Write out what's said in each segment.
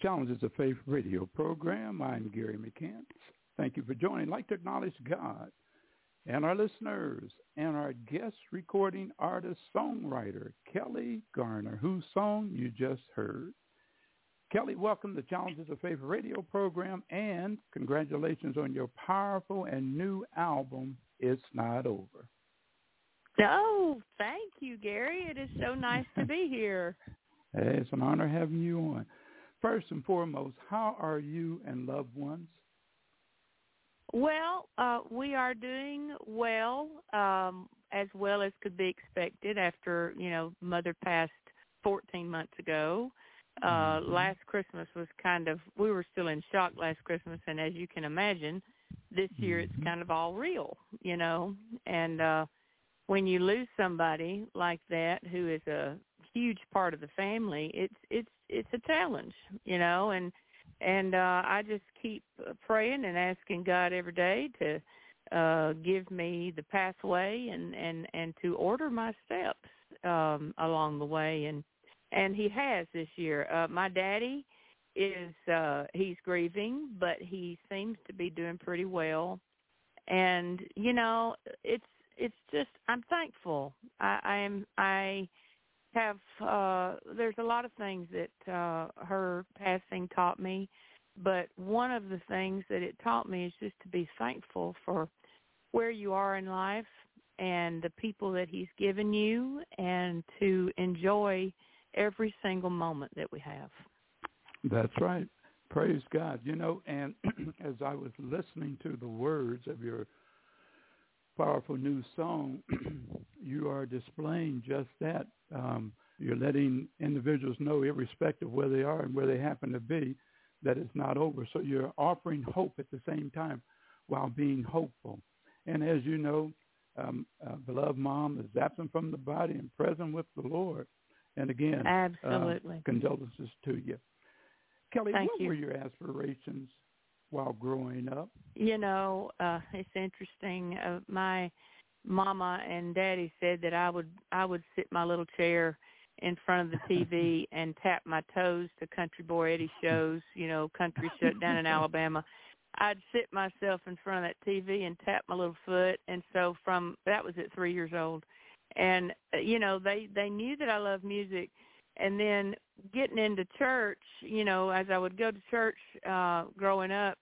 Challenges of Faith radio program. I'm Gary McCants. Thank you for joining. I'd like to acknowledge God and our listeners and our guest recording artist songwriter, Kelly Garner, whose song you just heard. Kelly, welcome to Challenges of Faith radio program and congratulations on your powerful and new album, It's Not Over. Oh, thank you, Gary. It is so nice to be here. Hey, it's an honor having you on. First and foremost, how are you and loved ones? Well, we are doing well as could be expected after, Mother passed 14 months ago. Mm-hmm. Last Christmas was we were still in shock last Christmas, and as you can imagine, this year it's kind of all real, And when you lose somebody like that who is a huge part of the family, it's a challenge, and I just keep praying and asking God every day to give me the pathway and to order my steps along the way, and he has this year. My daddy is he's grieving, but he seems to be doing pretty well, And, you know, it's just, I'm thankful. I have there's a lot of things that her passing taught me, but one of the things that it taught me is just to be thankful for where you are in life and the people that he's given you, and to enjoy every single moment that we have. That's right. Praise God. You know, and as I was listening to the words of your powerful new song, you are displaying just that. You're letting individuals know, irrespective of where they are and where they happen to be, that it's not over. So you're offering hope at the same time while being hopeful. And as you know, beloved mom is absent from the body and present with the Lord. And again, absolutely, condolences to you. Kelly, what were your aspirations while growing up? You know, it's interesting. My mama and daddy said that I would sit my little chair in front of the TV and tap my toes to Country Boy Eddie shows, you know, country shut down in Alabama. I'd sit myself in front of that TV and tap my little foot. And so that was at 3 years old. And, you know, they knew that I loved music. And then getting into church, you know, as I would go to church growing up,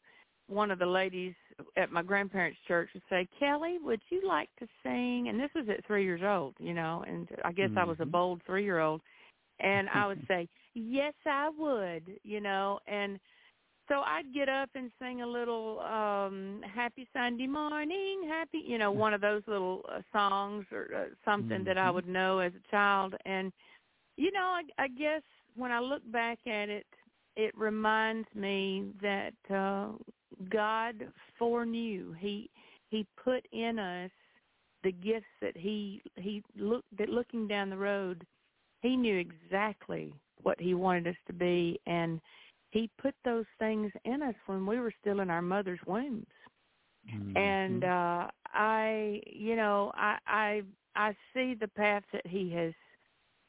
one of the ladies at my grandparents' church would say, "Kelly, would you like to sing?" And this was at 3 years old, you know, and I guess I was a bold 3-year-old. And I would say, "Yes, I would," you know, and so I'd get up and sing a little "Happy Sunday Morning," happy, you know, one of those little songs or something that I would know as a child. And, you know, I guess when I look back at it, it reminds me that God foreknew. He put in us the gifts that he looked at. Looking down the road, he knew exactly what he wanted us to be, and he put those things in us when we were still in our mother's wombs. Mm-hmm. And I see the path that he has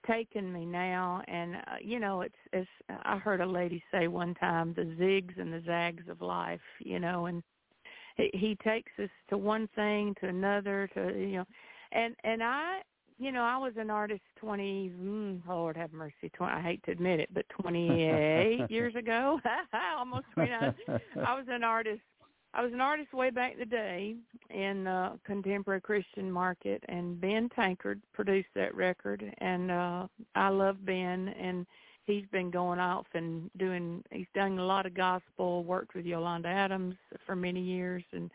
taken me now, and you know, it's I heard a lady say one time, the zigs and the zags of life, you know, and he takes us to one thing to another, to, you know, and I, you know, I was an artist 28 I hate to admit it, but 28 years ago, almost 29. I was an artist way back in the day in the contemporary Christian market, and Ben Tankard produced that record, and I love Ben, and he's been going off and he's done a lot of gospel, worked with Yolanda Adams for many years, and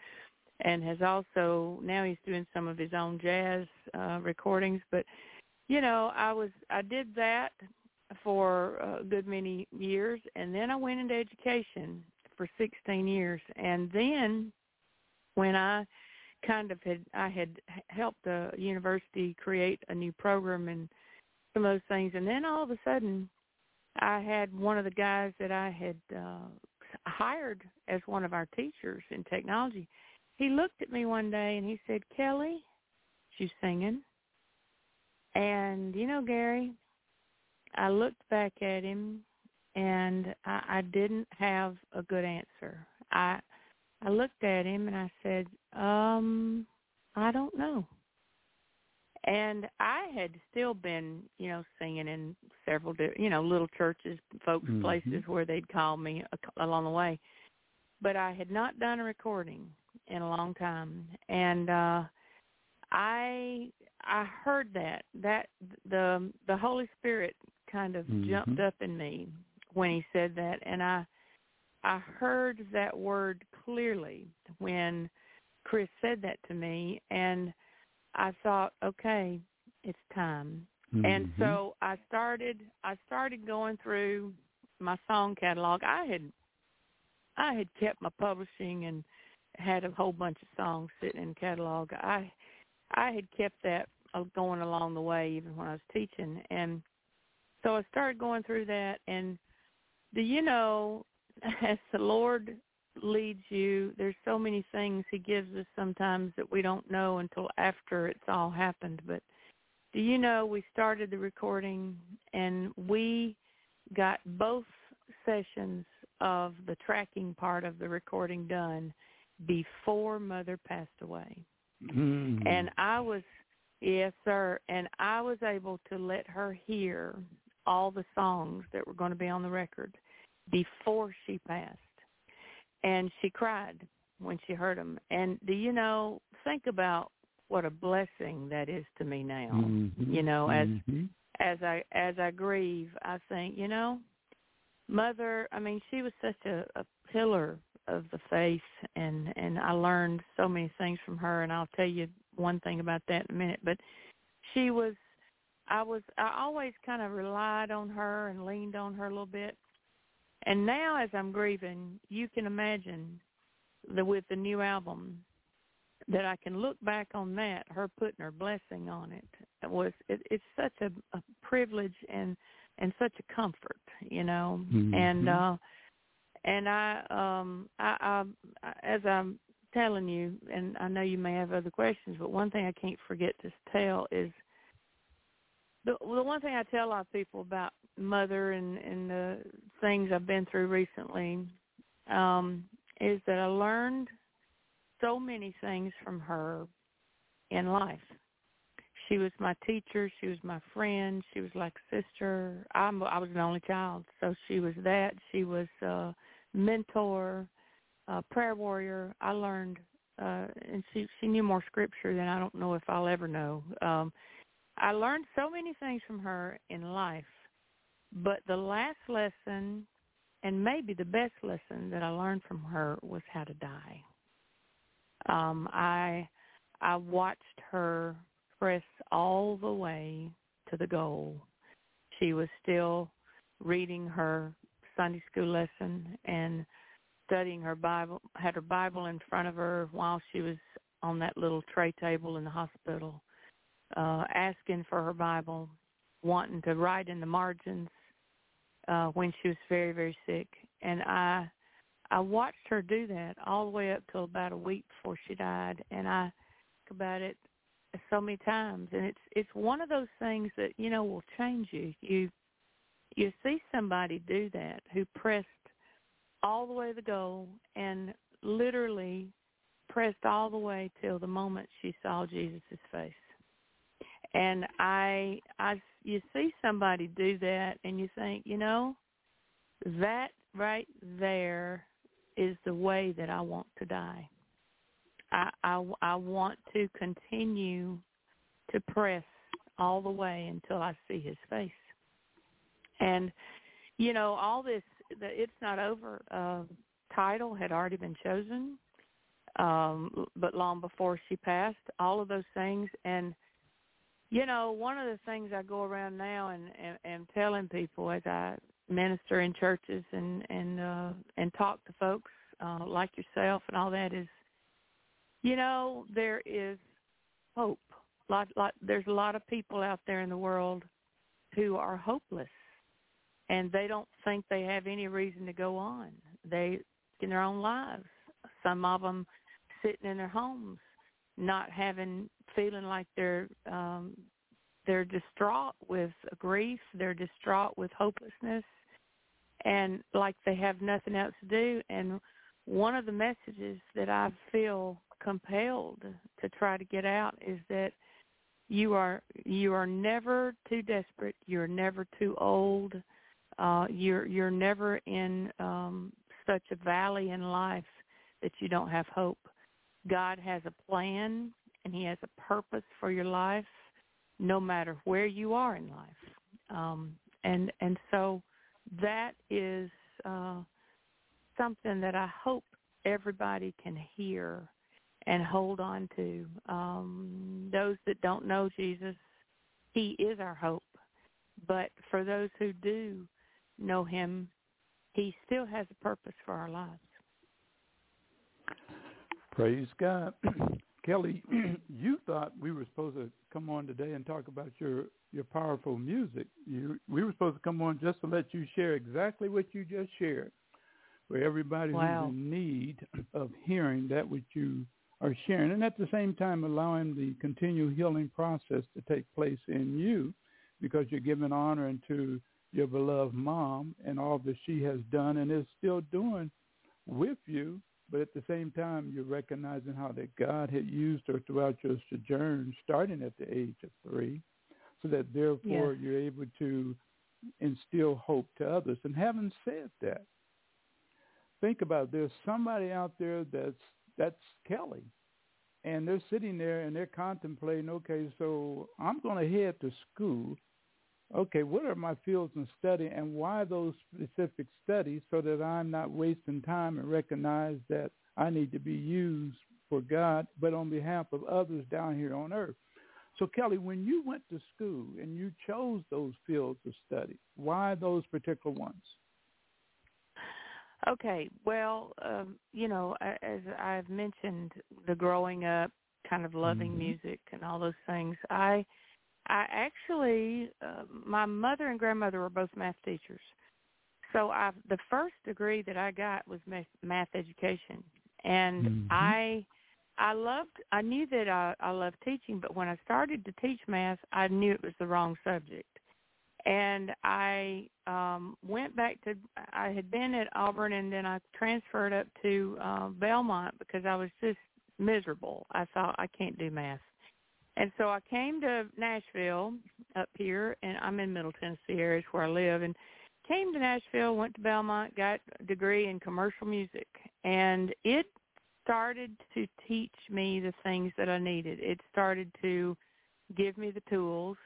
has also, now he's doing some of his own jazz recordings, but, you know, I did that for a good many years, and then I went into education for 16 years. And then when I had helped the university create a new program and some of those things, and then all of a sudden I had one of the guys that I had hired as one of our teachers in technology. He looked at me one day and he said, "Kelly," she's singing, and, you know, Gary, I looked back at him, and I didn't have a good answer. I looked at him and I said, "I don't know." And I had still been, you know, singing in several, you know, little churches, folks, places where they'd call me along the way. But I had not done a recording in a long time. And I heard that the Holy Spirit kind of jumped up in me when he said that, and I heard that word clearly when Chris said that to me, and I thought, okay, it's time. And so I started going through my song catalog. I had kept my publishing and had a whole bunch of songs sitting in the catalog. I had kept that going along the way, even when I was teaching, and so I started going through that. And do you know, as the Lord leads you, there's so many things he gives us sometimes that we don't know until after it's all happened. But do you know, we started the recording, and we got both sessions of the tracking part of the recording done before Mother passed away. Mm-hmm. And I was, yes, sir, and I was able to let her hear all the songs that were going to be on the record before she passed. And she cried when she heard them. And, do you know, think about what a blessing that is to me now. Mm-hmm. You know, mm-hmm. as I grieve, I think, you know, Mother, I mean, she was such a pillar of the faith, and I learned so many things from her, and I'll tell you one thing about that in a minute. But she was, I always kind of relied on her and leaned on her a little bit. And now as I'm grieving, you can imagine that with the new album that I can look back on that, her putting her blessing on it. It's such a privilege and such a comfort, you know. Mm-hmm. And I as I'm telling you, and I know you may have other questions, but one thing I can't forget to tell is the one thing I tell a lot of people about Mother and the things I've been through recently is that I learned so many things from her in life. She was my teacher. She was my friend. She was like a sister. I was an only child, so she was that. She was a mentor, a prayer warrior. I learned, and she knew more scripture than I don't know if I'll ever know. I learned so many things from her in life, but the last lesson, and maybe the best lesson that I learned from her, was how to die. I watched her press all the way to the goal. She was still reading her Sunday school lesson and studying her Bible, had her Bible in front of her while she was on that little tray table in the hospital, asking for her Bible, wanting to write in the margins when she was very, very sick. And I watched her do that all the way up till about a week before she died, and I think about it so many times. And it's one of those things that, you know, will change you. You see somebody do that who pressed all the way to the goal and literally pressed all the way till the moment she saw Jesus' face. And you see somebody do that, and you think, you know, that right there is the way that I want to die. I want to continue to press all the way until I see his face. And, you know, all this, the It's Not Over title had already been chosen, but long before she passed, all of those things. And, you know, one of the things I go around now and telling people as I minister in churches and talk to folks like yourself and all that is, you know, there is hope. There's a lot of people out there in the world who are hopeless, and they don't think they have any reason to go on. They in their own lives. Some of them sitting in their homes, not having, feeling like they're distraught with grief. They're distraught with hopelessness, and like they have nothing else to do. And one of the messages that I feel compelled to try to get out is that you are never too desperate. You're never too old. You're never in such a valley in life that you don't have hope. God has a plan, and he has a purpose for your life, no matter where you are in life. And so that is something that I hope everybody can hear and hold on to. Those that don't know Jesus, he is our hope. But for those who do know him, he still has a purpose for our lives. Praise God. Kelly, you thought we were supposed to come on today and talk about your powerful music. We were supposed to come on just to let you share exactly what you just shared, for everybody wow. who's in need of hearing that which you are sharing, and at the same time allowing the continual healing process to take place in you, because you're giving honor unto your beloved mom and all that she has done and is still doing with you But at the same time, you're recognizing how that God had used her throughout your sojourn, starting at the age of 3, so that therefore you're able to instill hope to others. And having said that, think about it. There's somebody out there that's Kelly, and they're sitting there and they're contemplating, okay, so I'm going to head to school. Okay, what are my fields in study, and why those specific studies, so that I'm not wasting time and recognize that I need to be used for God, but on behalf of others down here on earth. So, Kelly, when you went to school and you chose those fields of study, why those particular ones? Okay, well, as I've mentioned, the growing up, kind of loving music and all those things, I actually, my mother and grandmother were both math teachers. So the first degree that I got was math education. And I knew that I loved teaching, but when I started to teach math, I knew it was the wrong subject. And I went back to, I had been at Auburn, and then I transferred up to Belmont because I was just miserable. I thought, I can't do math. And so I came to Nashville up here, and I'm in Middle Tennessee area is where I live, and came to Nashville, went to Belmont, got a degree in commercial music, and it started to teach me the things that I needed. It started to give me the tools.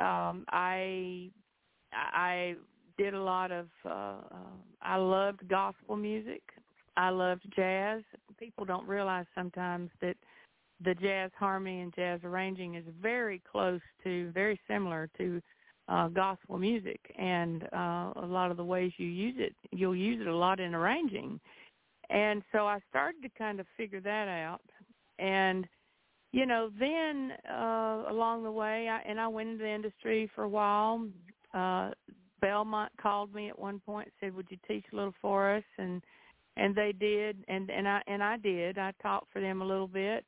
I did a lot of I loved gospel music. I loved jazz. People don't realize sometimes that the jazz harmony and jazz arranging is very similar to gospel music, and a lot of the ways you use it, you'll use it a lot in arranging. And so I started to kind of figure that out. And, then along the way, I went into the industry for a while. Belmont called me at one point and said, would you teach a little for us? And they did, and I did. I taught for them a little bit.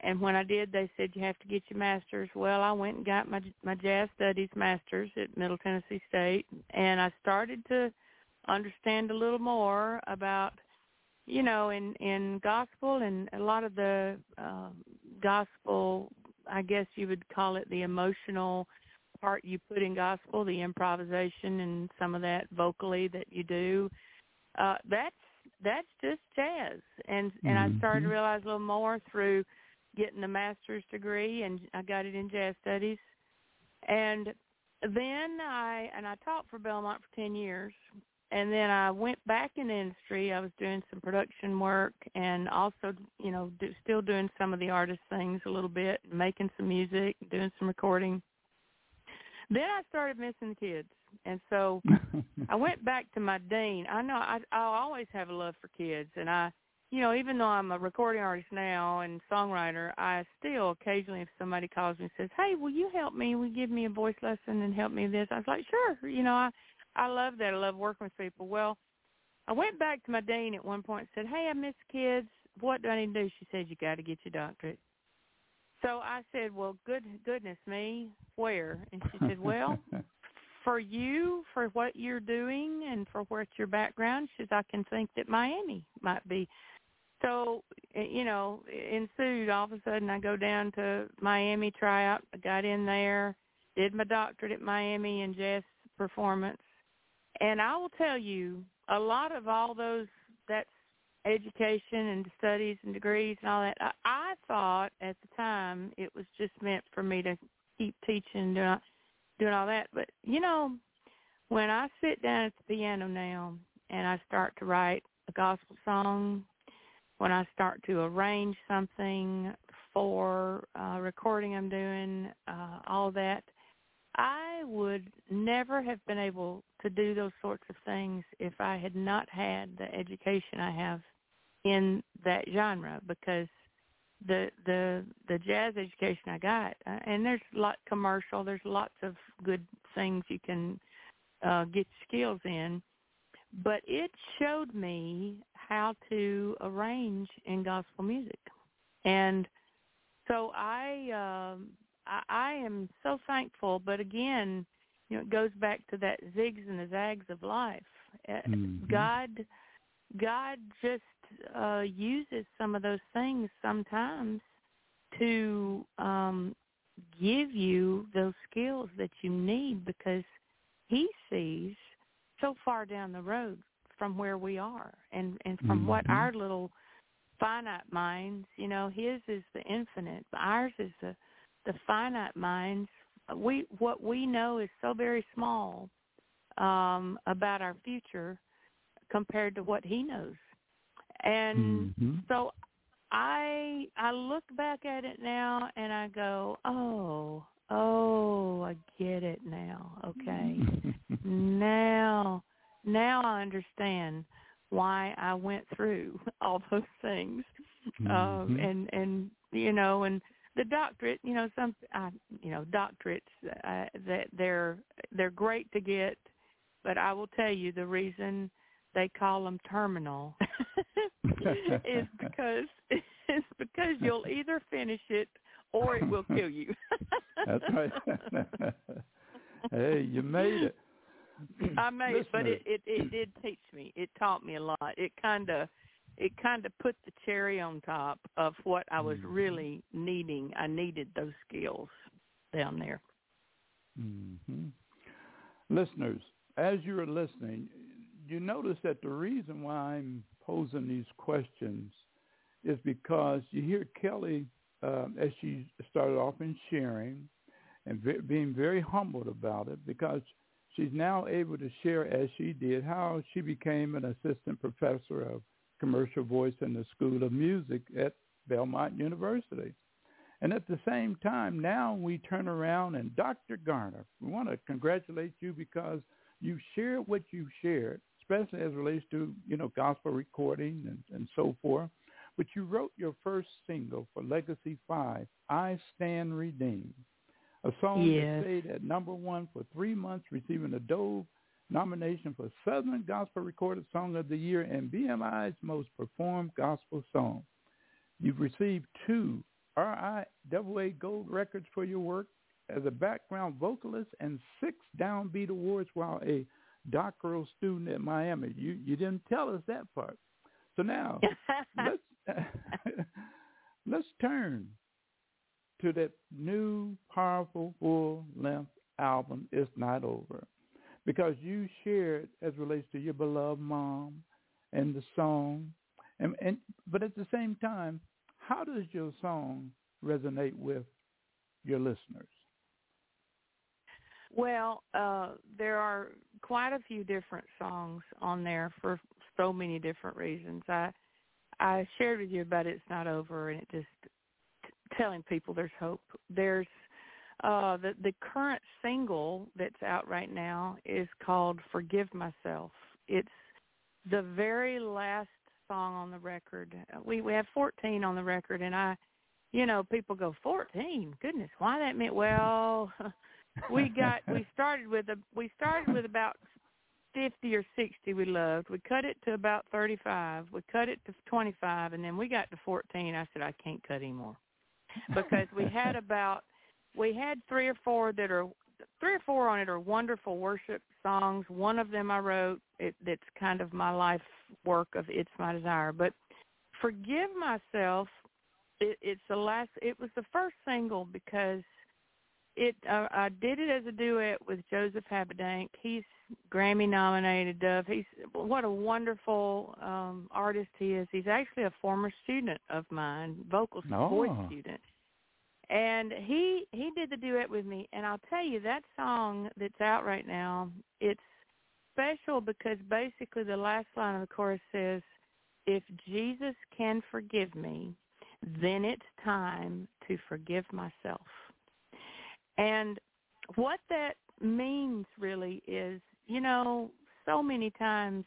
And when I did, they said, you have to get your master's. Well, I went and got my jazz studies master's at Middle Tennessee State, and I started to understand a little more about, in gospel and a lot of the gospel, I guess you would call it the emotional part you put in gospel, the improvisation and some of that vocally that you do. That's just jazz. And I started to realize a little more through getting a master's degree, and I got it in jazz studies. And then I taught for Belmont for 10 years, and then I went back in the industry. I was doing some production work and also, still doing some of the artist things a little bit, making some music, doing some recording. Then I started missing the kids, and so I went back to my dean. I know I always have a love for kids, and I, even though I'm a recording artist now and songwriter, I still occasionally, if somebody calls me and says, hey, will you help me? Will you give me a voice lesson and help me with this? I was like, sure. I love that. I love working with people. Well, I went back to my dean at one point and said, hey, I miss kids. What do I need to do? She said, you got to get your doctorate. So I said, well, goodness me, where? And she said, well, for you, for what you're doing and for what your background, she says, I can think that Miami might be. So, ensued, all of a sudden I go down to Miami tryout. I got in there, did my doctorate at Miami in jazz performance. And I will tell you, a lot of all those, that's education and studies and degrees and all that, I thought at the time it was just meant for me to keep teaching and doing all that. But, when I sit down at the piano now and I start to write a gospel song, when I start to arrange something for recording I'm doing, all that, I would never have been able to do those sorts of things if I had not had the education I have in that genre, because the jazz education I got, and there's a lot commercial, there's lots of good things you can get skills in, but it showed me how to arrange in gospel music. And so I am so thankful, but again, it goes back to that zigs and the zags of life. God just uses some of those things sometimes to give you those skills that you need, because he sees so far down the road from where we are and from mm-hmm. what our little finite minds, you know, his is the infinite, ours is the finite minds. What we know is so very small about our future compared to what he knows. And mm-hmm. so I look back at it now and I go, oh, I get it now. Okay. Now I understand why I went through all those things. Mm-hmm. And you know, and the doctorate, you know, doctorates, that they're great to get, but I will tell you the reason they call them terminal is because you'll either finish it or it will kill you. That's right. Hey, you made it. I made it, but it did teach me. It taught me a lot. It kind of put the cherry on top of what I was really needing. I needed those skills down there. Mm-hmm. Listeners, as you are listening, you notice that the reason why I'm posing these questions is because you hear Kelly, as she started off in sharing and being very humbled about it, because she's now able to share, as she did, how she became an assistant professor of commercial voice in the School of Music at Belmont University. And at the same time, now we turn around and Dr. Garner, we want to congratulate you because you've shared what you've shared, especially as it relates to, you know, gospel recording and so forth. But you wrote your first single for Legacy 5, I Stand Redeemed, a song that stayed at number one for 3 months, receiving a Dove nomination for Southern Gospel Recorded Song of the Year and BMI's most performed gospel song. You've received 2 RIAA Gold Records for your work as a background vocalist and 6 Downbeat Awards while a doctoral student at Miami. You didn't tell us that part. So now let's turn to that new, powerful, full-length album, It's Not Over, because you shared as it relates to your beloved mom and the song. But at the same time, how does your song resonate with your listeners? Well, there are quite a few different songs on there for so many different reasons. I shared with you about It's Not Over, and it just telling people there's hope. There's the current single that's out right now is called Forgive Myself. It's the very last song on the record. We have 14 on the record, and people go, 14? Goodness, why that meant? Well, we started with about 50 or 60 we loved. We cut it to about 35. We cut it to 25, and then we got to 14. I said, I can't cut anymore, because we had three or four on it are wonderful worship songs. One of them I wrote. It's kind of my life work of It's My Desire. But Forgive Myself, it's the last. It was the first single because I did it as a duet with Joseph Habedank. He's Grammy nominated, Dove. What a wonderful artist he is. He's actually a former student of mine, voice student. And he did the duet with me, and I'll tell you, that song that's out right now, it's special because basically the last line of the chorus says, if Jesus can forgive me, then it's time to forgive myself. And what that means really is, you know, so many times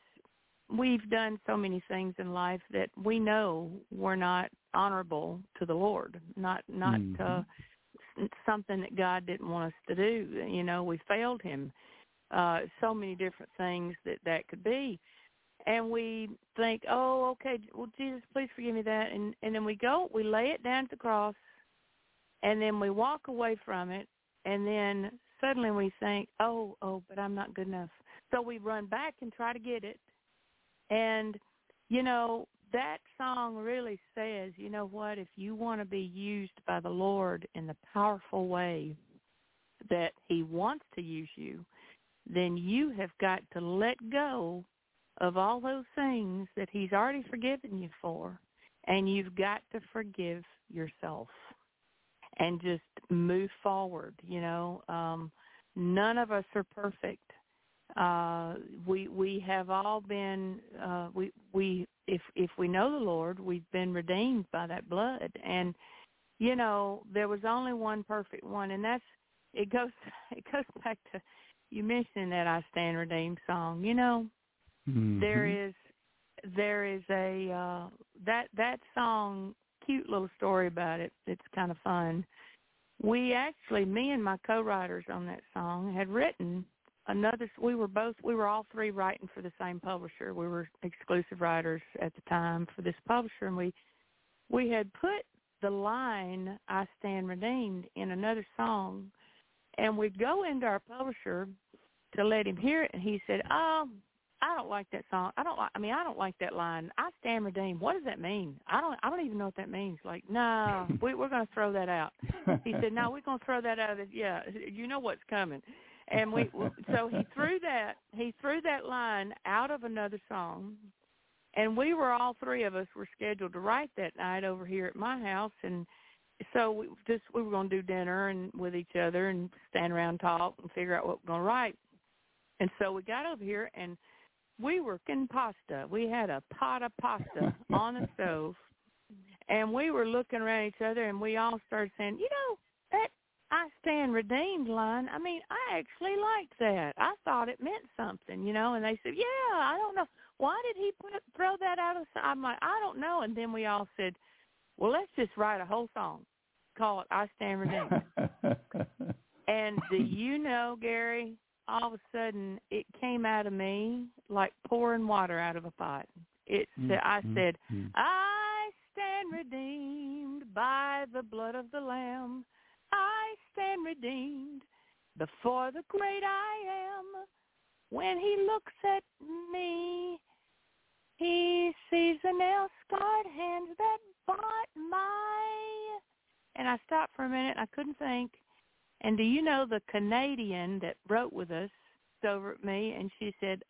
we've done so many things in life that we know we're not honorable to the Lord, not mm-hmm. Something that God didn't want us to do. You know, we failed him. So many different things that could be. And we think, oh, okay, well, Jesus, please forgive me that. And then we lay it down at the cross, and then we walk away from it, and then suddenly we think, oh, but I'm not good enough. So we run back and try to get it. And, you know, that song really says, you know what, if you want to be used by the Lord in the powerful way that he wants to use you, then you have got to let go of all those things that he's already forgiven you for, and you've got to forgive yourself and just move forward, you know. None of us are perfect. We have all been, if we know the Lord, we've been redeemed by that blood. And, you know, there was only one perfect one, and that's, it goes back to, you mentioned that I Stand Redeemed song, you know. Mm-hmm. There is a, that song, cute little story about it. It's kind of fun. We actually, me and my co-writers on that song had written another, we were all three writing for the same publisher. We were exclusive writers at the time for this publisher, and we had put the line, I Stand Redeemed, in another song, and we'd go into our publisher to let him hear it, and he said, I don't like that song. I don't like that line. I stand redeemed. What does that mean? I don't even know what that means. Like, no, we're going to throw that out. He said, no, we're going to throw that out. Yeah, you know what's coming. And so he threw that line out of another song, and we were, all three of us were scheduled to write that night over here at my house. And so we were going to do dinner and with each other and stand around and talk and figure out what we're going to write. And so we got over here, and we were cooking pasta. We had a pot of pasta on the stove, and we were looking around each other, and we all started saying, you know, that I Stand Redeemed line, I mean, I actually liked that. I thought it meant something, you know. And they said, yeah, I don't know. Why did he throw that out? I'm like, I don't know. And then we all said, well, let's just write a whole song, call it I Stand Redeemed. And do you know, Gary, all of a sudden, it came out of me like pouring water out of a pot. I said, I stand redeemed by the blood of the Lamb. I stand redeemed before the great I am. When he looks at me, he sees the nail-scarred hands that bought my... And I stopped for a minute. I couldn't think. And do you know the Canadian that wrote with us over at me, and she said,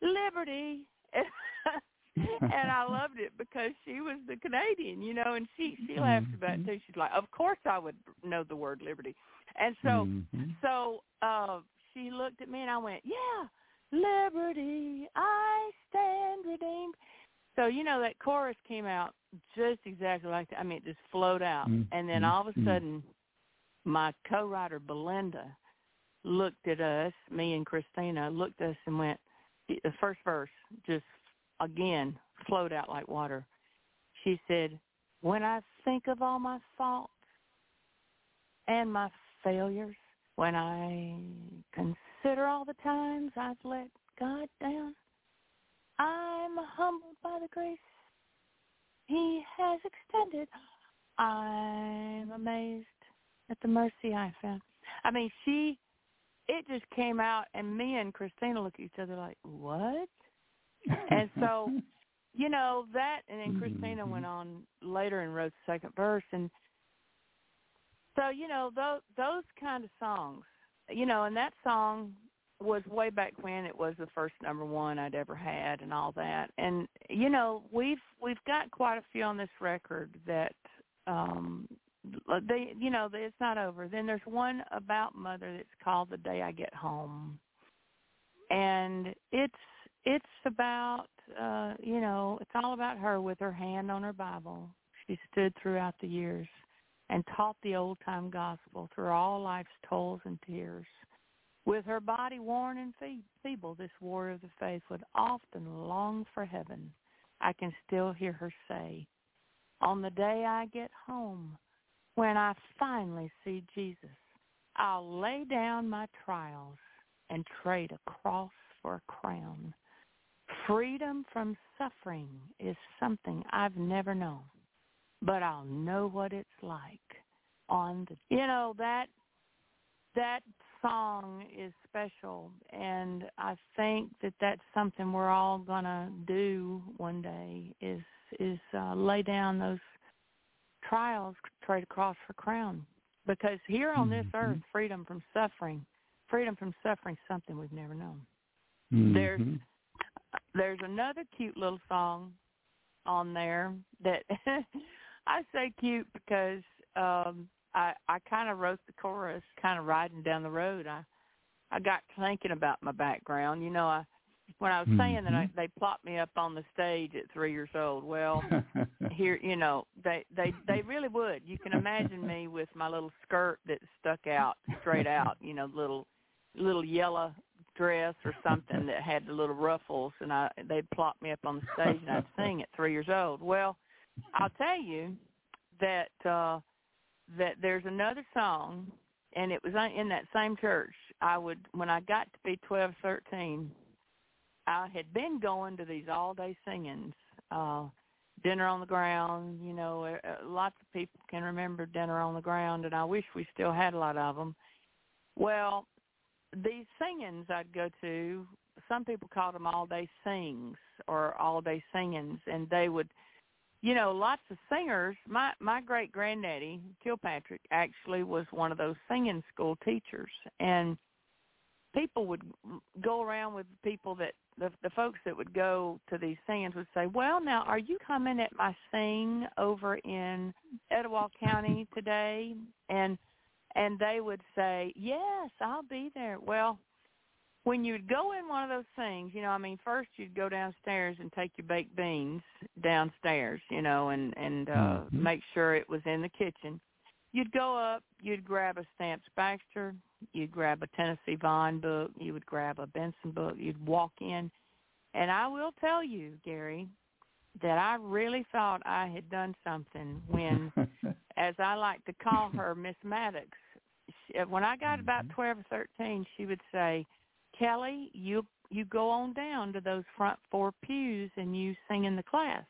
liberty. And I loved it because she was the Canadian, you know, and she laughed about it too. She's like, of course I would know the word liberty. And so she looked at me, and I went, yeah, liberty, I stand redeemed. So, you know, that chorus came out just exactly like that. I mean, it just flowed out. And then all of a sudden, my co-writer Belinda looked at us, me and Christina, looked at us and went, the first verse just, again, flowed out like water. She said, when I think of all my faults and my failures, when I consider all the times I've let God down, I'm humbled by the grace he has extended. I'm amazed at the mercy I found. I mean, it just came out, and me and Christina looked at each other like, what? And so, you know, that, and then Christina went on later and wrote the second verse. And so, you know, those kind of songs, you know, and that song was way back when. It was the first number one I'd ever had and all that. And, you know, we've got quite a few on this record that, you know, it's not over. Then there's one about Mother that's called The Day I Get Home, and it's about you know, it's all about her with her hand on her Bible. She stood throughout the years and taught the old time gospel through all life's toils and tears. With her body worn and feeble, this warrior of the faith would often long for heaven. I can still hear her say, "On the day I get home, when I finally see Jesus, I'll lay down my trials and trade a cross for a crown. Freedom from suffering is something I've never known, but I'll know what it's like on the..." You know, that song is special, and I think that that's something we're all going to do one day, is is lay down those trials, trade across for crown. Because here on this earth, freedom from suffering, something we've never known. Mm-hmm. There's another cute little song on there that I say cute because I kind of wrote the chorus, kind of riding down the road. I got thinking about my background. You know, when I was saying that they plopped me up on the stage at 3 years old, well, here, you know, they really would. You can imagine me with my little skirt that stuck out straight out, you know, little yellow dress or something that had the little ruffles, and they'd plop me up on the stage and I'd sing at 3 years old. Well, I'll tell you that that there's another song, and it was in that same church. When I got to be 12, 13, I had been going to these all-day singings, dinner on the ground. You know, lots of people can remember dinner on the ground, and I wish we still had a lot of them. Well, these singings I'd go to, some people called them all-day sings or all-day singings, and they would, you know, lots of singers. My great-granddaddy, Kilpatrick, actually was one of those singing school teachers, and people would go around with people that the folks that would go to these singings would say, well, now, are you coming at my sing over in Etowah County today? And they would say, yes, I'll be there. Well, when you'd go in one of those things, you know, I mean, first you'd go downstairs and take your baked beans downstairs, you know, and make sure it was in the kitchen. You'd go up, you'd grab a Stamps Baxter, you'd grab a Tennessee Vaughn book, you would grab a Benson book, you'd walk in. And I will tell you, Gary, that I really thought I had done something when, as I like to call her, Miss Maddox, when I got about 12 or 13, she would say, Kelly, you go on down to those front four pews and you sing in the class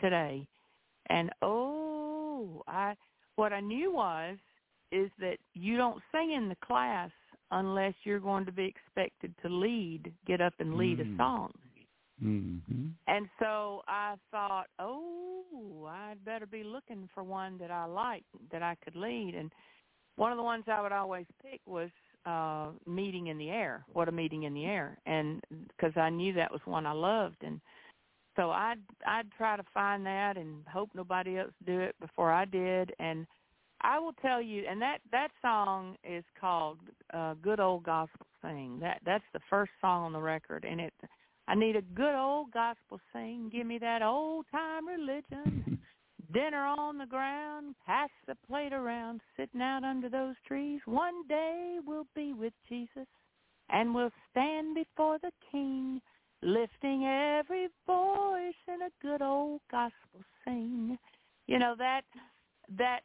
today. And, what I knew is that you don't sing in the class unless you're going to be expected to get up and lead a song. Mm-hmm. And so I thought, I'd better be looking for one that I liked, that I could lead. And one of the ones I would always pick was Meeting in the Air. What a Meeting in the Air. And because I knew that was one I loved. And so I'd try to find that and hope nobody else do it before I did. And I will tell you, and that song is called Good Ole Gospel Sing. That's the first song on the record. And I need a good old gospel sing. Give me that old-time religion. Dinner on the ground. Pass the plate around. Sitting out under those trees. One day we'll be with Jesus, and we'll stand before the King, lifting every voice in a good old gospel sing. You know, that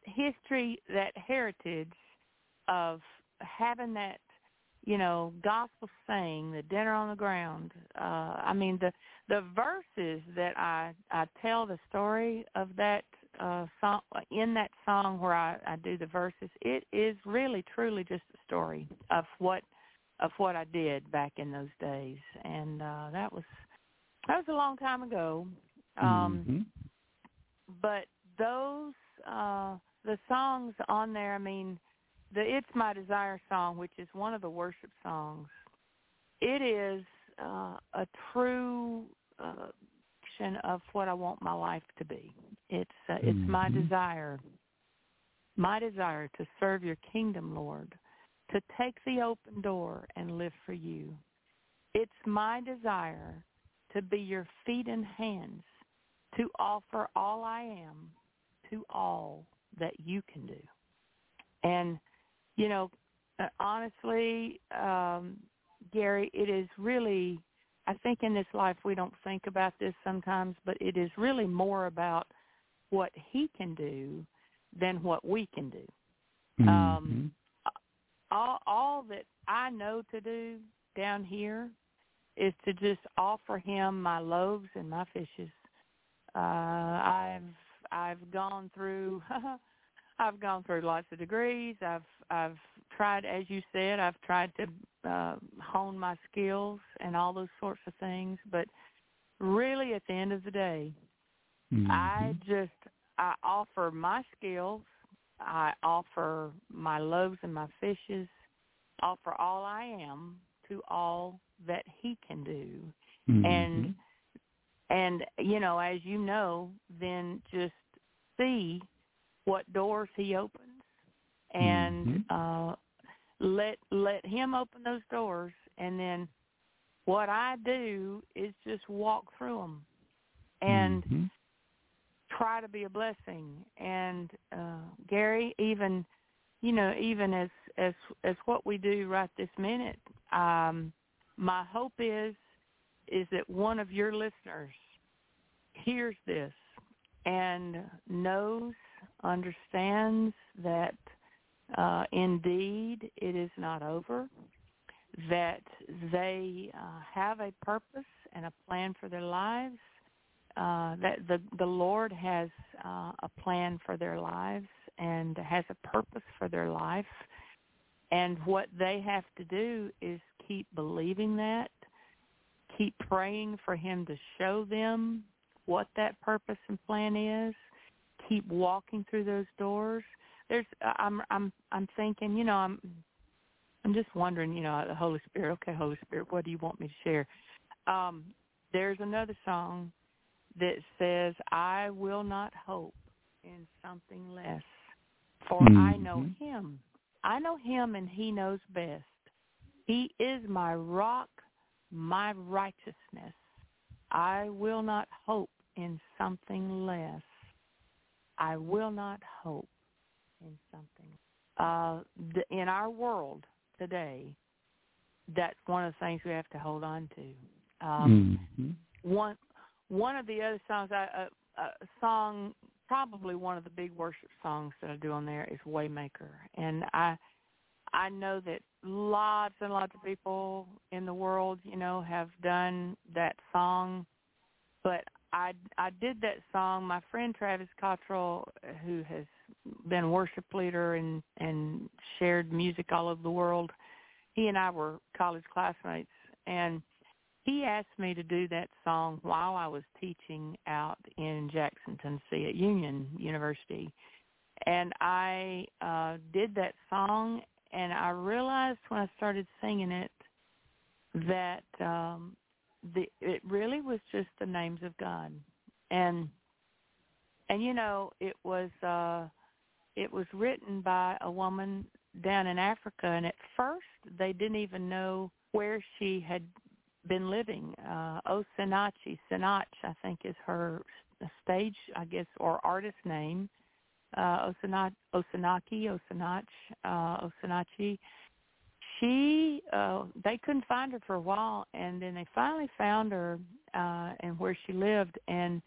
history, that heritage of having that, you know, gospel sing, the dinner on the ground. I mean, the verses that I tell the story of that song, in that song where I do the verses, it is really truly just a story of what I did back in those days, and that was a long time ago. But those the songs on there, I mean, the It's My Desire song, which is one of the worship songs, it is a true action of what I want my life to be. It's my desire to serve your kingdom, Lord, to take the open door and live for you. It's my desire to be your feet and hands, to offer all I am to all that you can do. And you know, honestly, Gary, it is really, I think in this life we don't think about this sometimes, but it is really more about what he can do than what we can do. All that I know to do down here is to just offer him my loaves and my fishes. I've gone through... I've gone through lots of degrees. I've tried, as you said, I've tried to hone my skills and all those sorts of things. But really, at the end of the day, Mm-hmm. I offer my skills. I offer my loaves and my fishes, offer all I am to all that he can do. Mm-hmm. And, you know, as you know, then just see what doors he opens and mm-hmm. let him open those doors. And then what I do is just walk through them and mm-hmm. try to be a blessing. And Gary, even as what we do right this minute, my hope is that one of your listeners hears this and knows, understands that indeed it is not over, that they have a purpose and a plan for their lives, that the Lord has a plan for their lives and has a purpose for their life. And what they have to do is keep believing that, keep praying for him to show them what that purpose and plan is, keep walking through those doors. I'm thinking, you know, I'm just wondering, you know, the Holy Spirit, okay, Holy Spirit, what do you want me to share? There's another song that says, I will not hope in something less, for mm-hmm. I know him. I know him and he knows best. He is my rock, my righteousness. I will not hope in something less. I will not hope in something less. In our world today, that's one of the things we have to hold on to. Mm-hmm. One of the other songs, probably one of the big worship songs that I do on there is Waymaker. And I know that lots and lots of people in the world, you know, have done that song. But I did that song. My friend Travis Cottrell, who has been worship leader and shared music all over the world, he and I were college classmates, and he asked me to do that song while I was teaching out in Jackson, Tennessee at Union University. And I did that song, and I realized when I started singing it that it really was just the names of God. And you know, it was written by a woman down in Africa, and at first they didn't even know where she had been living. Osinachi, Sinach, I think is her stage, I guess, or artist name. Osinachi. They couldn't find her for a while, and then they finally found her and where she lived, and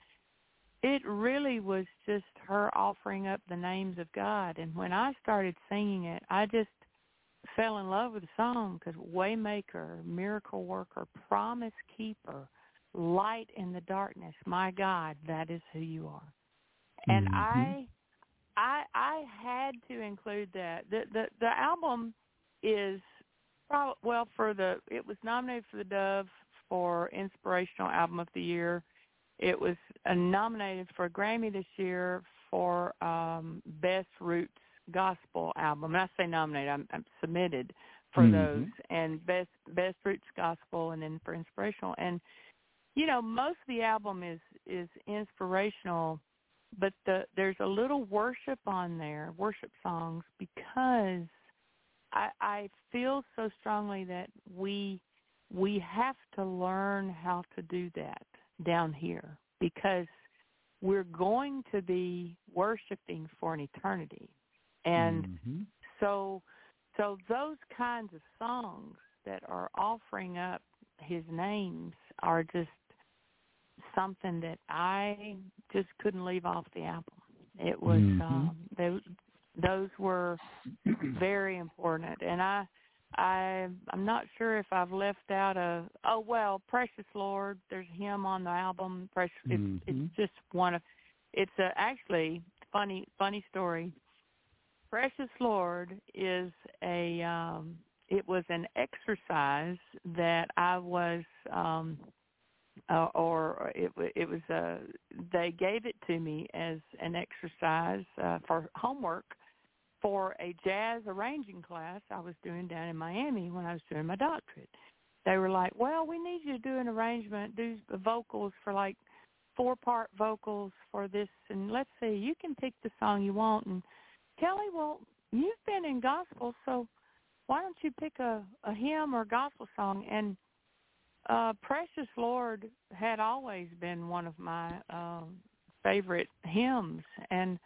it really was just her offering up the names of God. And when I started singing it, I just fell in love with the song, because Waymaker, Miracle Worker, Promise Keeper, Light in the Darkness, my God, that is who you are. And mm-hmm. I had to include that. The album is it was nominated for the Dove for Inspirational Album of the Year. It was nominated for a Grammy this year for Best Roots Gospel Album. And I say nominated, I'm submitted for mm-hmm. those, and Best Roots Gospel, and then for Inspirational. And, you know, most of the album is inspirational, but there's a little worship on there, worship songs, because I feel so strongly that we have to learn how to do that down here, because we're going to be worshiping for an eternity. And mm-hmm. so those kinds of songs that are offering up his names are just something that I just couldn't leave off the album. It was mm-hmm. Those were very important. And I'm not sure if I've left out Precious Lord. There's a hymn on the album. Precious, mm-hmm. It's just one of. It's actually funny story. Precious Lord is a. It was an exercise that I was or it was they gave it to me as an exercise for homework for a jazz arranging class I was doing down in Miami when I was doing my doctorate. They were like, well, we need you to do an arrangement, do vocals for like four-part vocals for this, and let's see, you can pick the song you want. And Kelly, well, you've been in gospel, so why don't you pick a hymn or gospel song? And Precious Lord had always been one of my favorite hymns. And,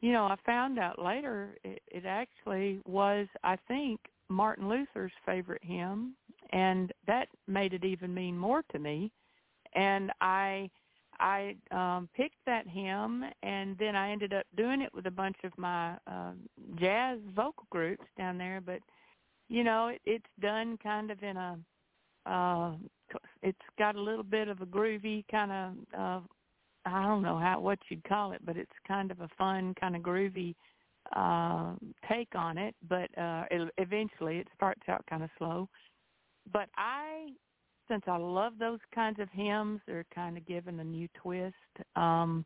you know, I found out later it actually was, I think, Martin Luther's favorite hymn, and that made it even mean more to me. And I picked that hymn, and then I ended up doing it with a bunch of my jazz vocal groups down there. But, you know, it's done kind of in a it's got a little bit of a groovy kind of, I don't know what you'd call it, but it's kind of a fun, kind of groovy take on it. But eventually it starts out kind of slow. But since I love those kinds of hymns, they're kind of given a new twist. You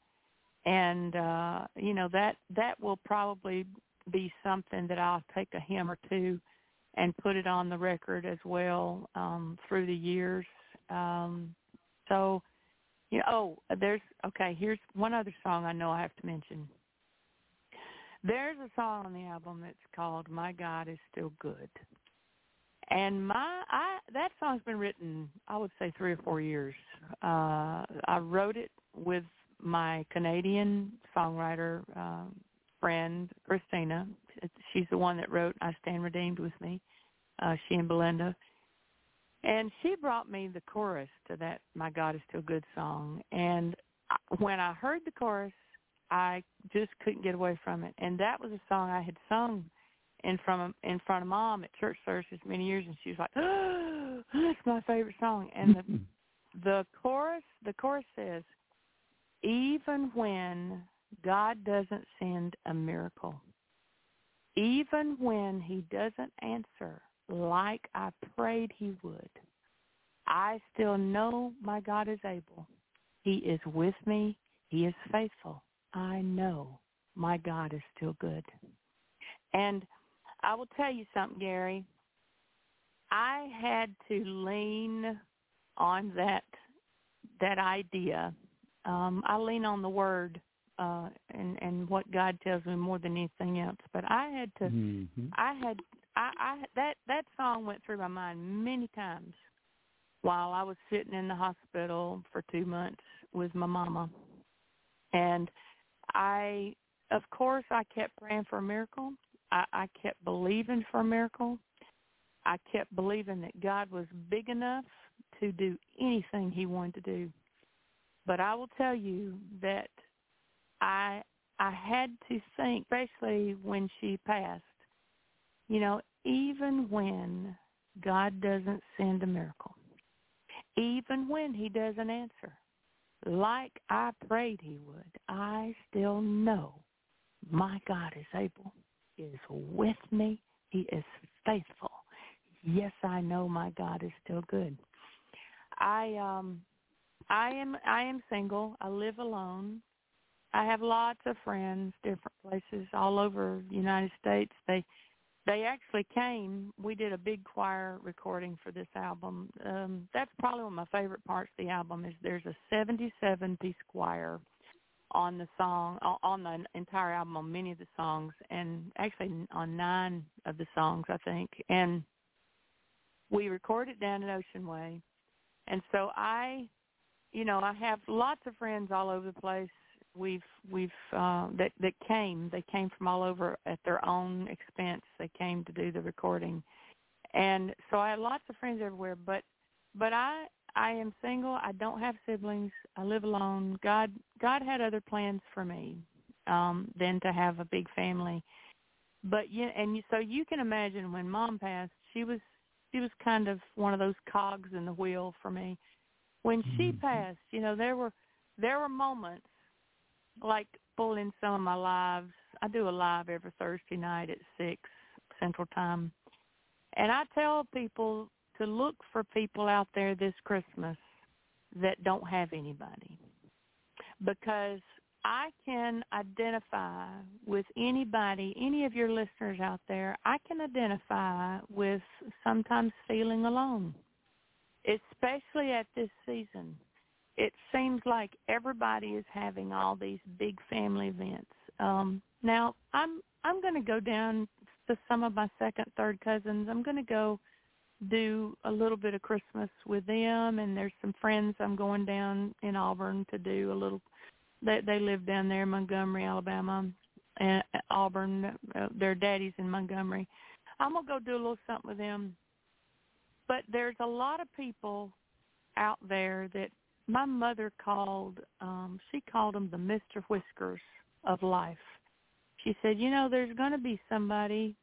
know, that will probably be something that I'll take a hymn or two and put it on the record as well through the years. You know, here's one other song I know I have to mention. There's a song on the album that's called My God Is Still Good. And that song's been written, I would say, 3 or 4 years. I wrote it with my Canadian songwriter friend, Christina. She's the one that wrote I Stand Redeemed with me, she and Belinda. And she brought me the chorus to that My God Is Still Good song. And when I heard the chorus, I just couldn't get away from it. And that was a song I had sung in front of Mom at church services many years, and she was like, oh, that's my favorite song. And the chorus says, even when God doesn't send a miracle, even when he doesn't answer like I prayed he would, I still know my God is able. He is with me. He is faithful. I know my God is still good. And I will tell you something, Gary. I had to lean on that idea. I lean on the Word and what God tells me more than anything else. But I had to. Mm-hmm. That song went through my mind many times while I was sitting in the hospital for 2 months with my mama, and of course, I kept praying for a miracle. I kept believing for a miracle. I kept believing that God was big enough to do anything he wanted to do. But I will tell you that I had to think, especially when she passed, you know, even when God doesn't send a miracle, even when he doesn't answer like I prayed he would, I still know my God is able. He is with me. He is faithful. Yes, I know my God is still good. I am single. I live alone. I have lots of friends, different places all over the United States. They actually came. We did a big choir recording for this album. That's probably one of my favorite parts of the album is there's a 77-piece choir on the song, on the entire album, on many of the songs, and actually on 9 of the songs, I think. And we recorded down at Ocean Way. And so I have lots of friends all over the place. That came. They came from all over at their own expense. They came to do the recording, and so I had lots of friends everywhere. But I am single. I don't have siblings. I live alone. God had other plans for me than to have a big family. But so you can imagine when Mom passed, she was kind of one of those cogs in the wheel for me. When she passed, you know, there were moments. Like pulling some of my lives. I do a live every Thursday night at 6 Central Time. And I tell people to look for people out there this Christmas that don't have anybody, because I can identify with anybody, any of your listeners out there, I can identify with sometimes feeling alone, especially at this season. It seems like everybody is having all these big family events. Now, I'm going to go down to some of my second, third cousins. I'm going to go do a little bit of Christmas with them, and there's some friends I'm going down in Auburn to do a little. They live down there in Montgomery, Alabama, and Auburn. Their daddy's in Montgomery. I'm going to go do a little something with them. But there's a lot of people out there that my mother called, she called them the Mr. Whiskers of life. She said, you know, there's going to be somebody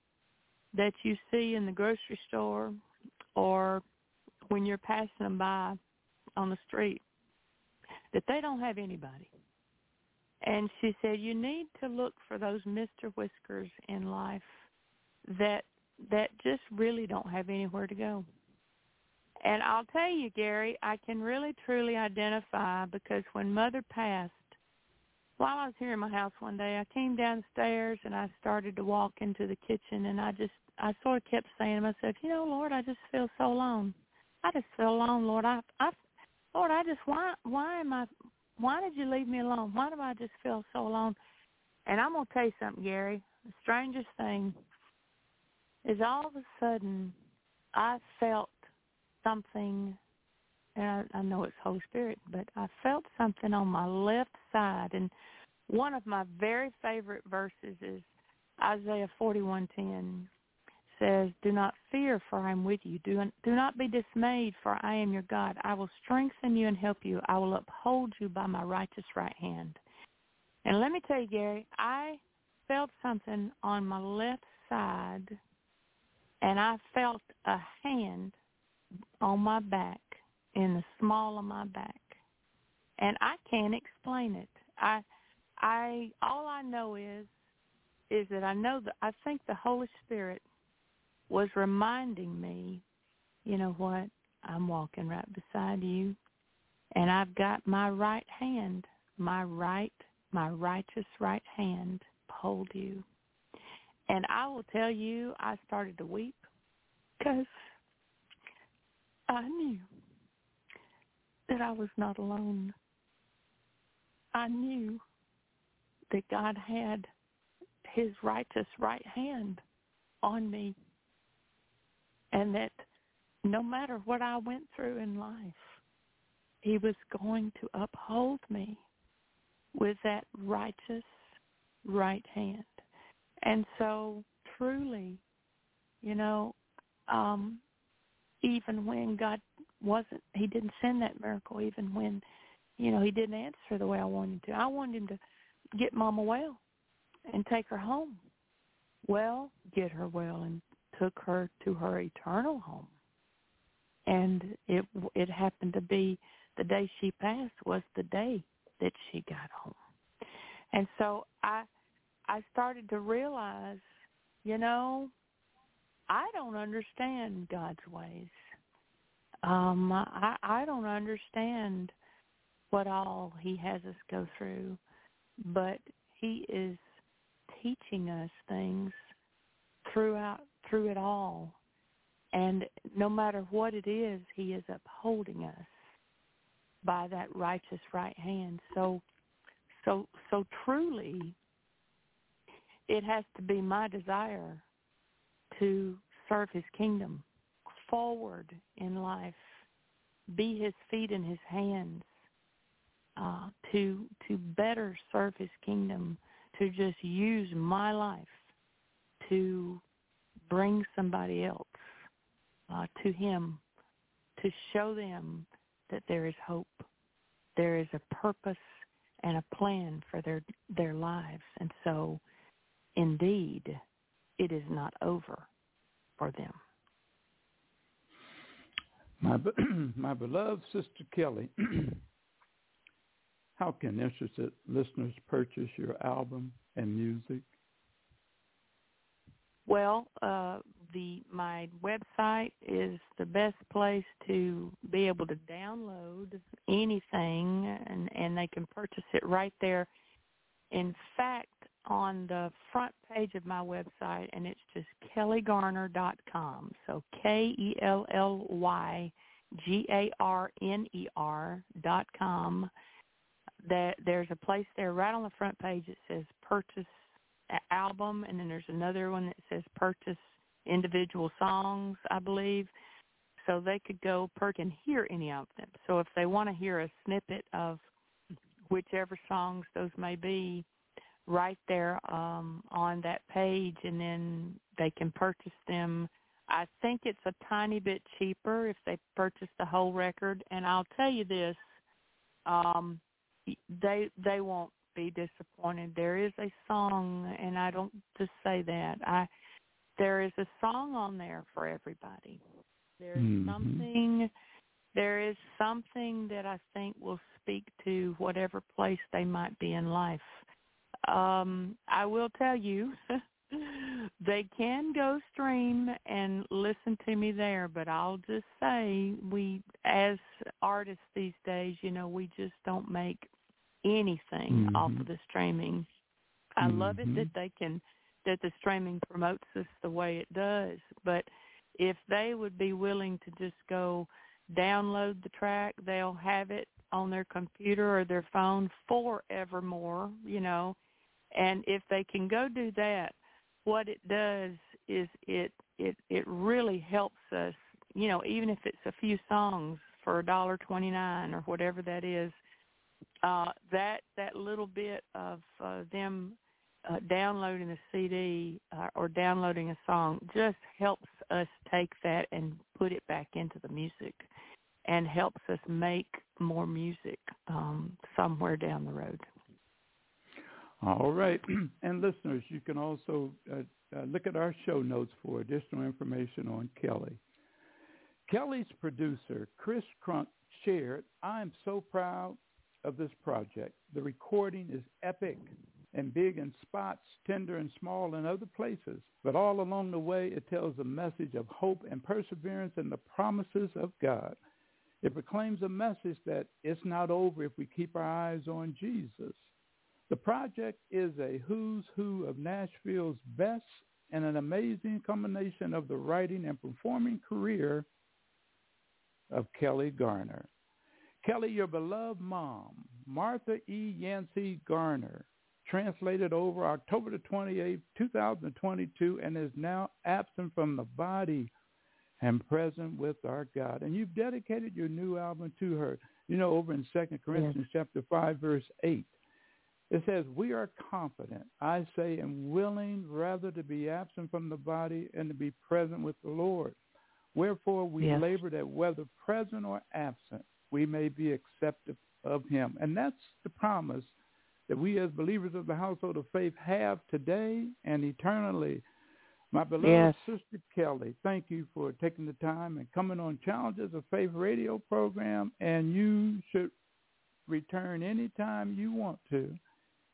that you see in the grocery store or when you're passing them by on the street that they don't have anybody. And she said, you need to look for those Mr. Whiskers in life that just really don't have anywhere to go. And I'll tell you, Gary, I can really, truly identify, because when Mother passed, while I was here in my house one day, I came downstairs and I started to walk into the kitchen, and I sort of kept saying to myself, you know, Lord, I just feel so alone. I just feel alone, Lord. Why did you leave me alone? Why do I just feel so alone? And I'm going to tell you something, Gary. The strangest thing is all of a sudden I felt something, and I know it's Holy Spirit, but I felt something on my left side. And one of my very favorite verses is Isaiah 41:10 says, do not fear, for I am with you. Do not be dismayed, for I am your God. I will strengthen you and help you. I will uphold you by my righteous right hand. And let me tell you, Gary, I felt something on my left side, and I felt a hand on my back, in the small of my back, and I can't explain it. I all I know is that I know that I think the Holy Spirit was reminding me, you know what, I'm walking right beside you, and I've got my right hand, my righteous right hand, hold you. And I will tell you, I started to weep, because I knew that I was not alone. I knew that God had his righteous right hand on me, and that no matter what I went through in life, he was going to uphold me with that righteous right hand. And so truly, you know, even when God wasn't, he didn't send that miracle, even when, you know, he didn't answer the way I wanted him to. I wanted him to get Mama well and take her home. Well, get her well and took her to her eternal home. And it happened to be the day she passed was the day that she got home. And so I started to realize, you know, I don't understand God's ways. I don't understand what all he has us go through, but he is teaching us things through it all. And no matter what it is, he is upholding us by that righteous right hand. So truly, it has to be my desire to serve his kingdom forward in life, be his feet in his hands, to better serve his kingdom, to just use my life to bring somebody else to him, to show them that there is hope, there is a purpose and a plan for their lives. And so, indeed, it is not over for them. My beloved Sister Kelly, how can interested listeners purchase your album and music? Well, my website is the best place to be able to download anything, and they can purchase it right there. In fact, on the front page of my website, and it's just kellygarner.com. So KELLYGARNER.com. There's a place there right on the front page that says purchase album, and then there's another one that says purchase individual songs, I believe. So they could go and hear any of them. So if they want to hear a snippet of whichever songs those may be, right there on that page, and then they can purchase them. I think it's a tiny bit cheaper if they purchase the whole record. And I'll tell you this, they won't be disappointed. There is a song, and I don't just say that. There is a song on there for everybody. There's something. There is something that I think will speak to whatever place they might be in life. I will tell you, they can go stream and listen to me there, but I'll just say we, as artists these days, you know, we just don't make anything off of the streaming. I love it that they can, that the streaming promotes us the way it does, but if they would be willing to just go download the track, they'll have it on their computer or their phone forevermore, you know. And if they can go do that, what it does is it really helps us, you know, even if it's a few songs for $1.29 or whatever that is, that little bit of them downloading a CD or downloading a song just helps us take that and put it back into the music and helps us make more music somewhere down the road. All right. And listeners, you can also look at our show notes for additional information on Kelly. Kelly's producer, Chris Crunk, shared, "I am so proud of this project. The recording is epic and big in spots, tender and small in other places. But all along the way, it tells a message of hope and perseverance and the promises of God. It proclaims a message that it's not over if we keep our eyes on Jesus. The project is a who's who of Nashville's best and an amazing combination of the writing and performing career of Kelly Garner. Kelly, your beloved mom, Martha E. Yancey Garner, translated over October the 28th, 2022, and is now absent from the body and present with our God." And you've dedicated your new album to her. You know, over in 2 Corinthians chapter 5, verse 8, it says, "We are confident, I say, and willing rather to be absent from the body and to be present with the Lord. Wherefore we labor that whether present or absent, we may be accepted of him." And that's the promise that we as believers of the household of faith have today and eternally. My beloved sister Kelly, thank you for taking the time and coming on Challenges of Faith radio program, and you should return anytime you want to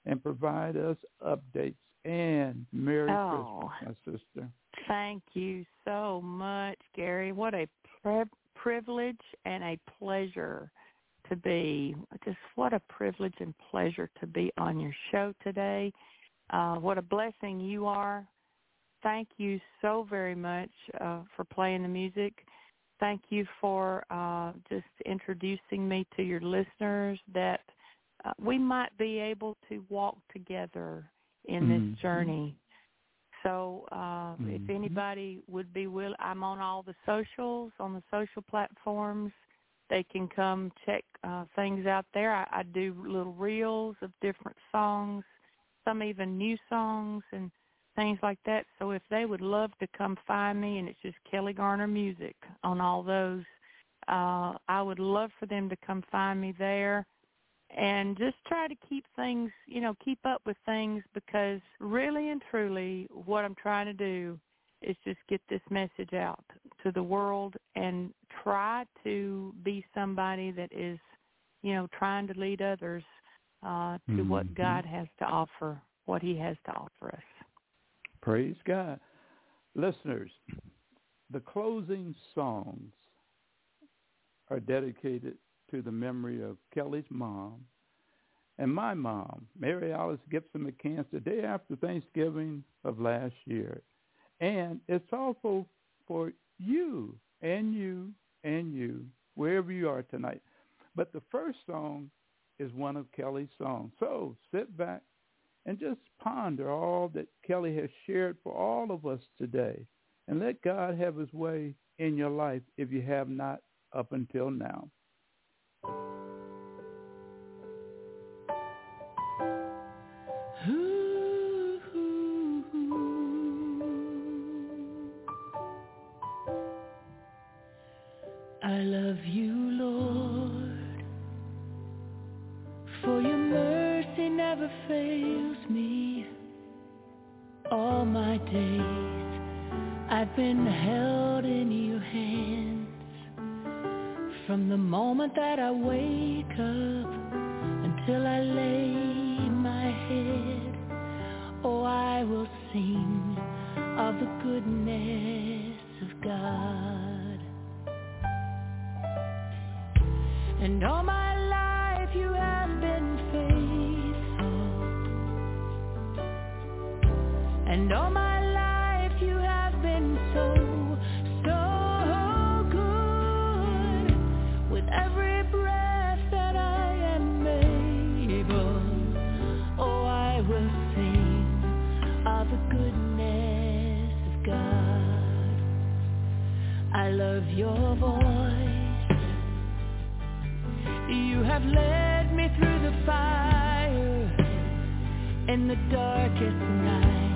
and provide us updates. And Merry Christmas, my sister. Thank you so much, Gary. What a privilege and a pleasure to be. Just what a privilege and pleasure to be on your show today. What a blessing you are. Thank you so very much for playing the music. Thank you for just introducing me to your listeners, that we might be able to walk together in this journey. So if anybody would be willing, I'm on all the socials, on the social platforms. They can come check things out there. I do little reels of different songs, some even new songs and things like that. So if they would love to come find me, and it's just Kelly Garner Music on all those, I would love for them to come find me there and just try to keep things, you know, keep up with things, because really and truly what I'm trying to do is just get this message out to the world and try to be somebody that is, you know, trying to lead others to what God has to offer, what he has to offer us. Praise God. Listeners, The closing songs are dedicated to the memory of Kelly's mom and my mom, Mary Alice Gibson McCants, the day after Thanksgiving of last year. And it's also for you and you and you, wherever you are tonight. But the first song is one of Kelly's songs. So sit back and just ponder all that Kelly has shared for all of us today. And let God have his way in your life if you have not up until now. Goodness, God.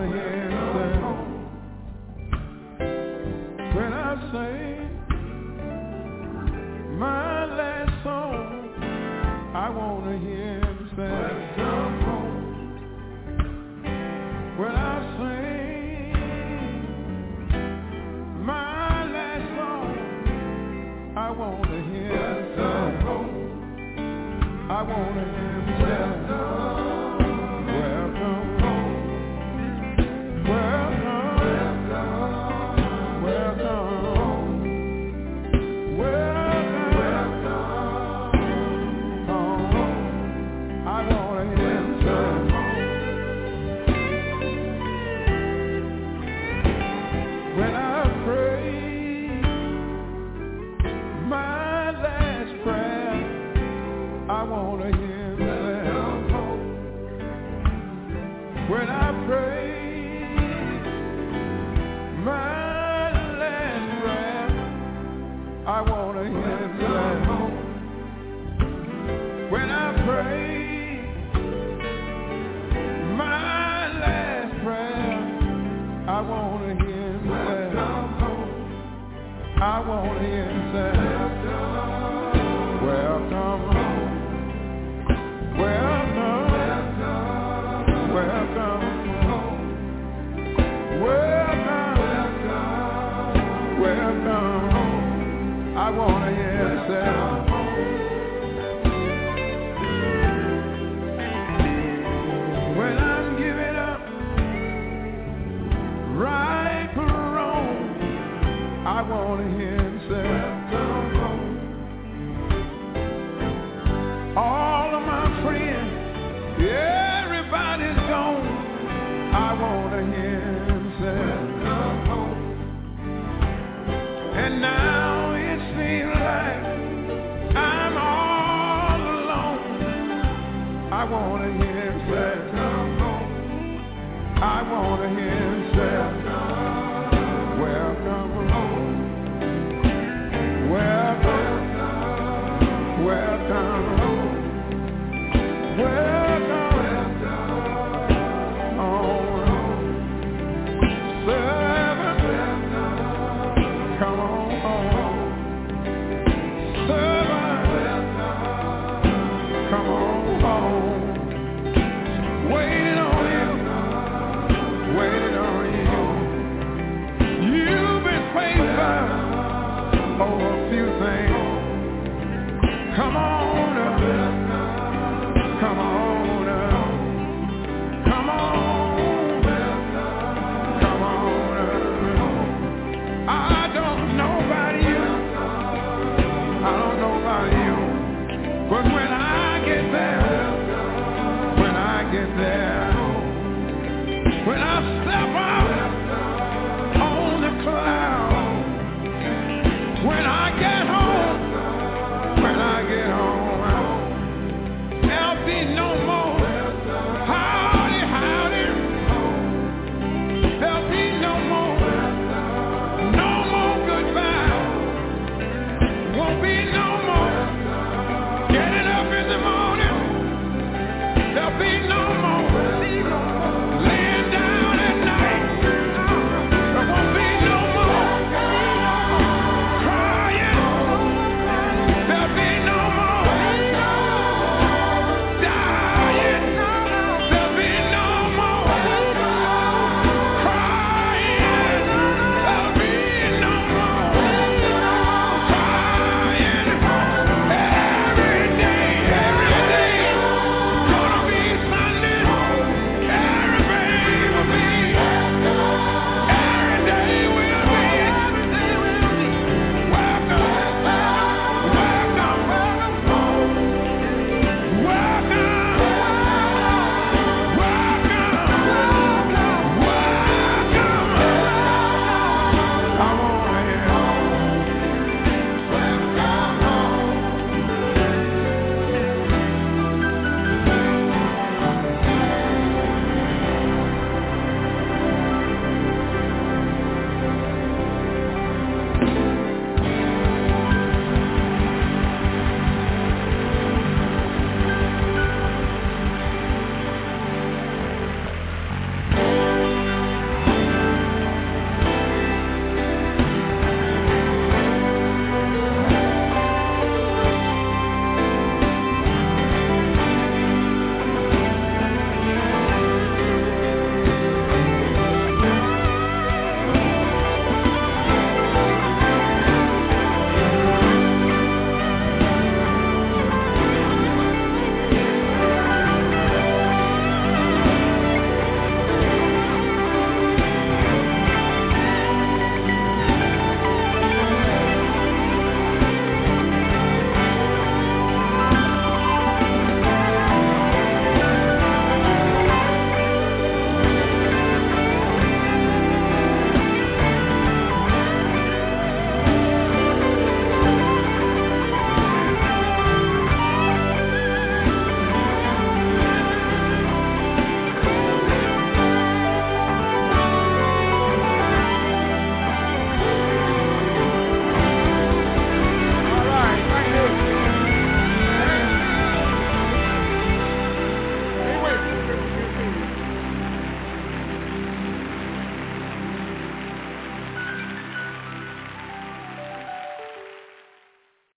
to hear them when I sing my last song. I want to hear them sing when I sing my last song. I want to hear them sing. I want to hear them sing. I wanna hear.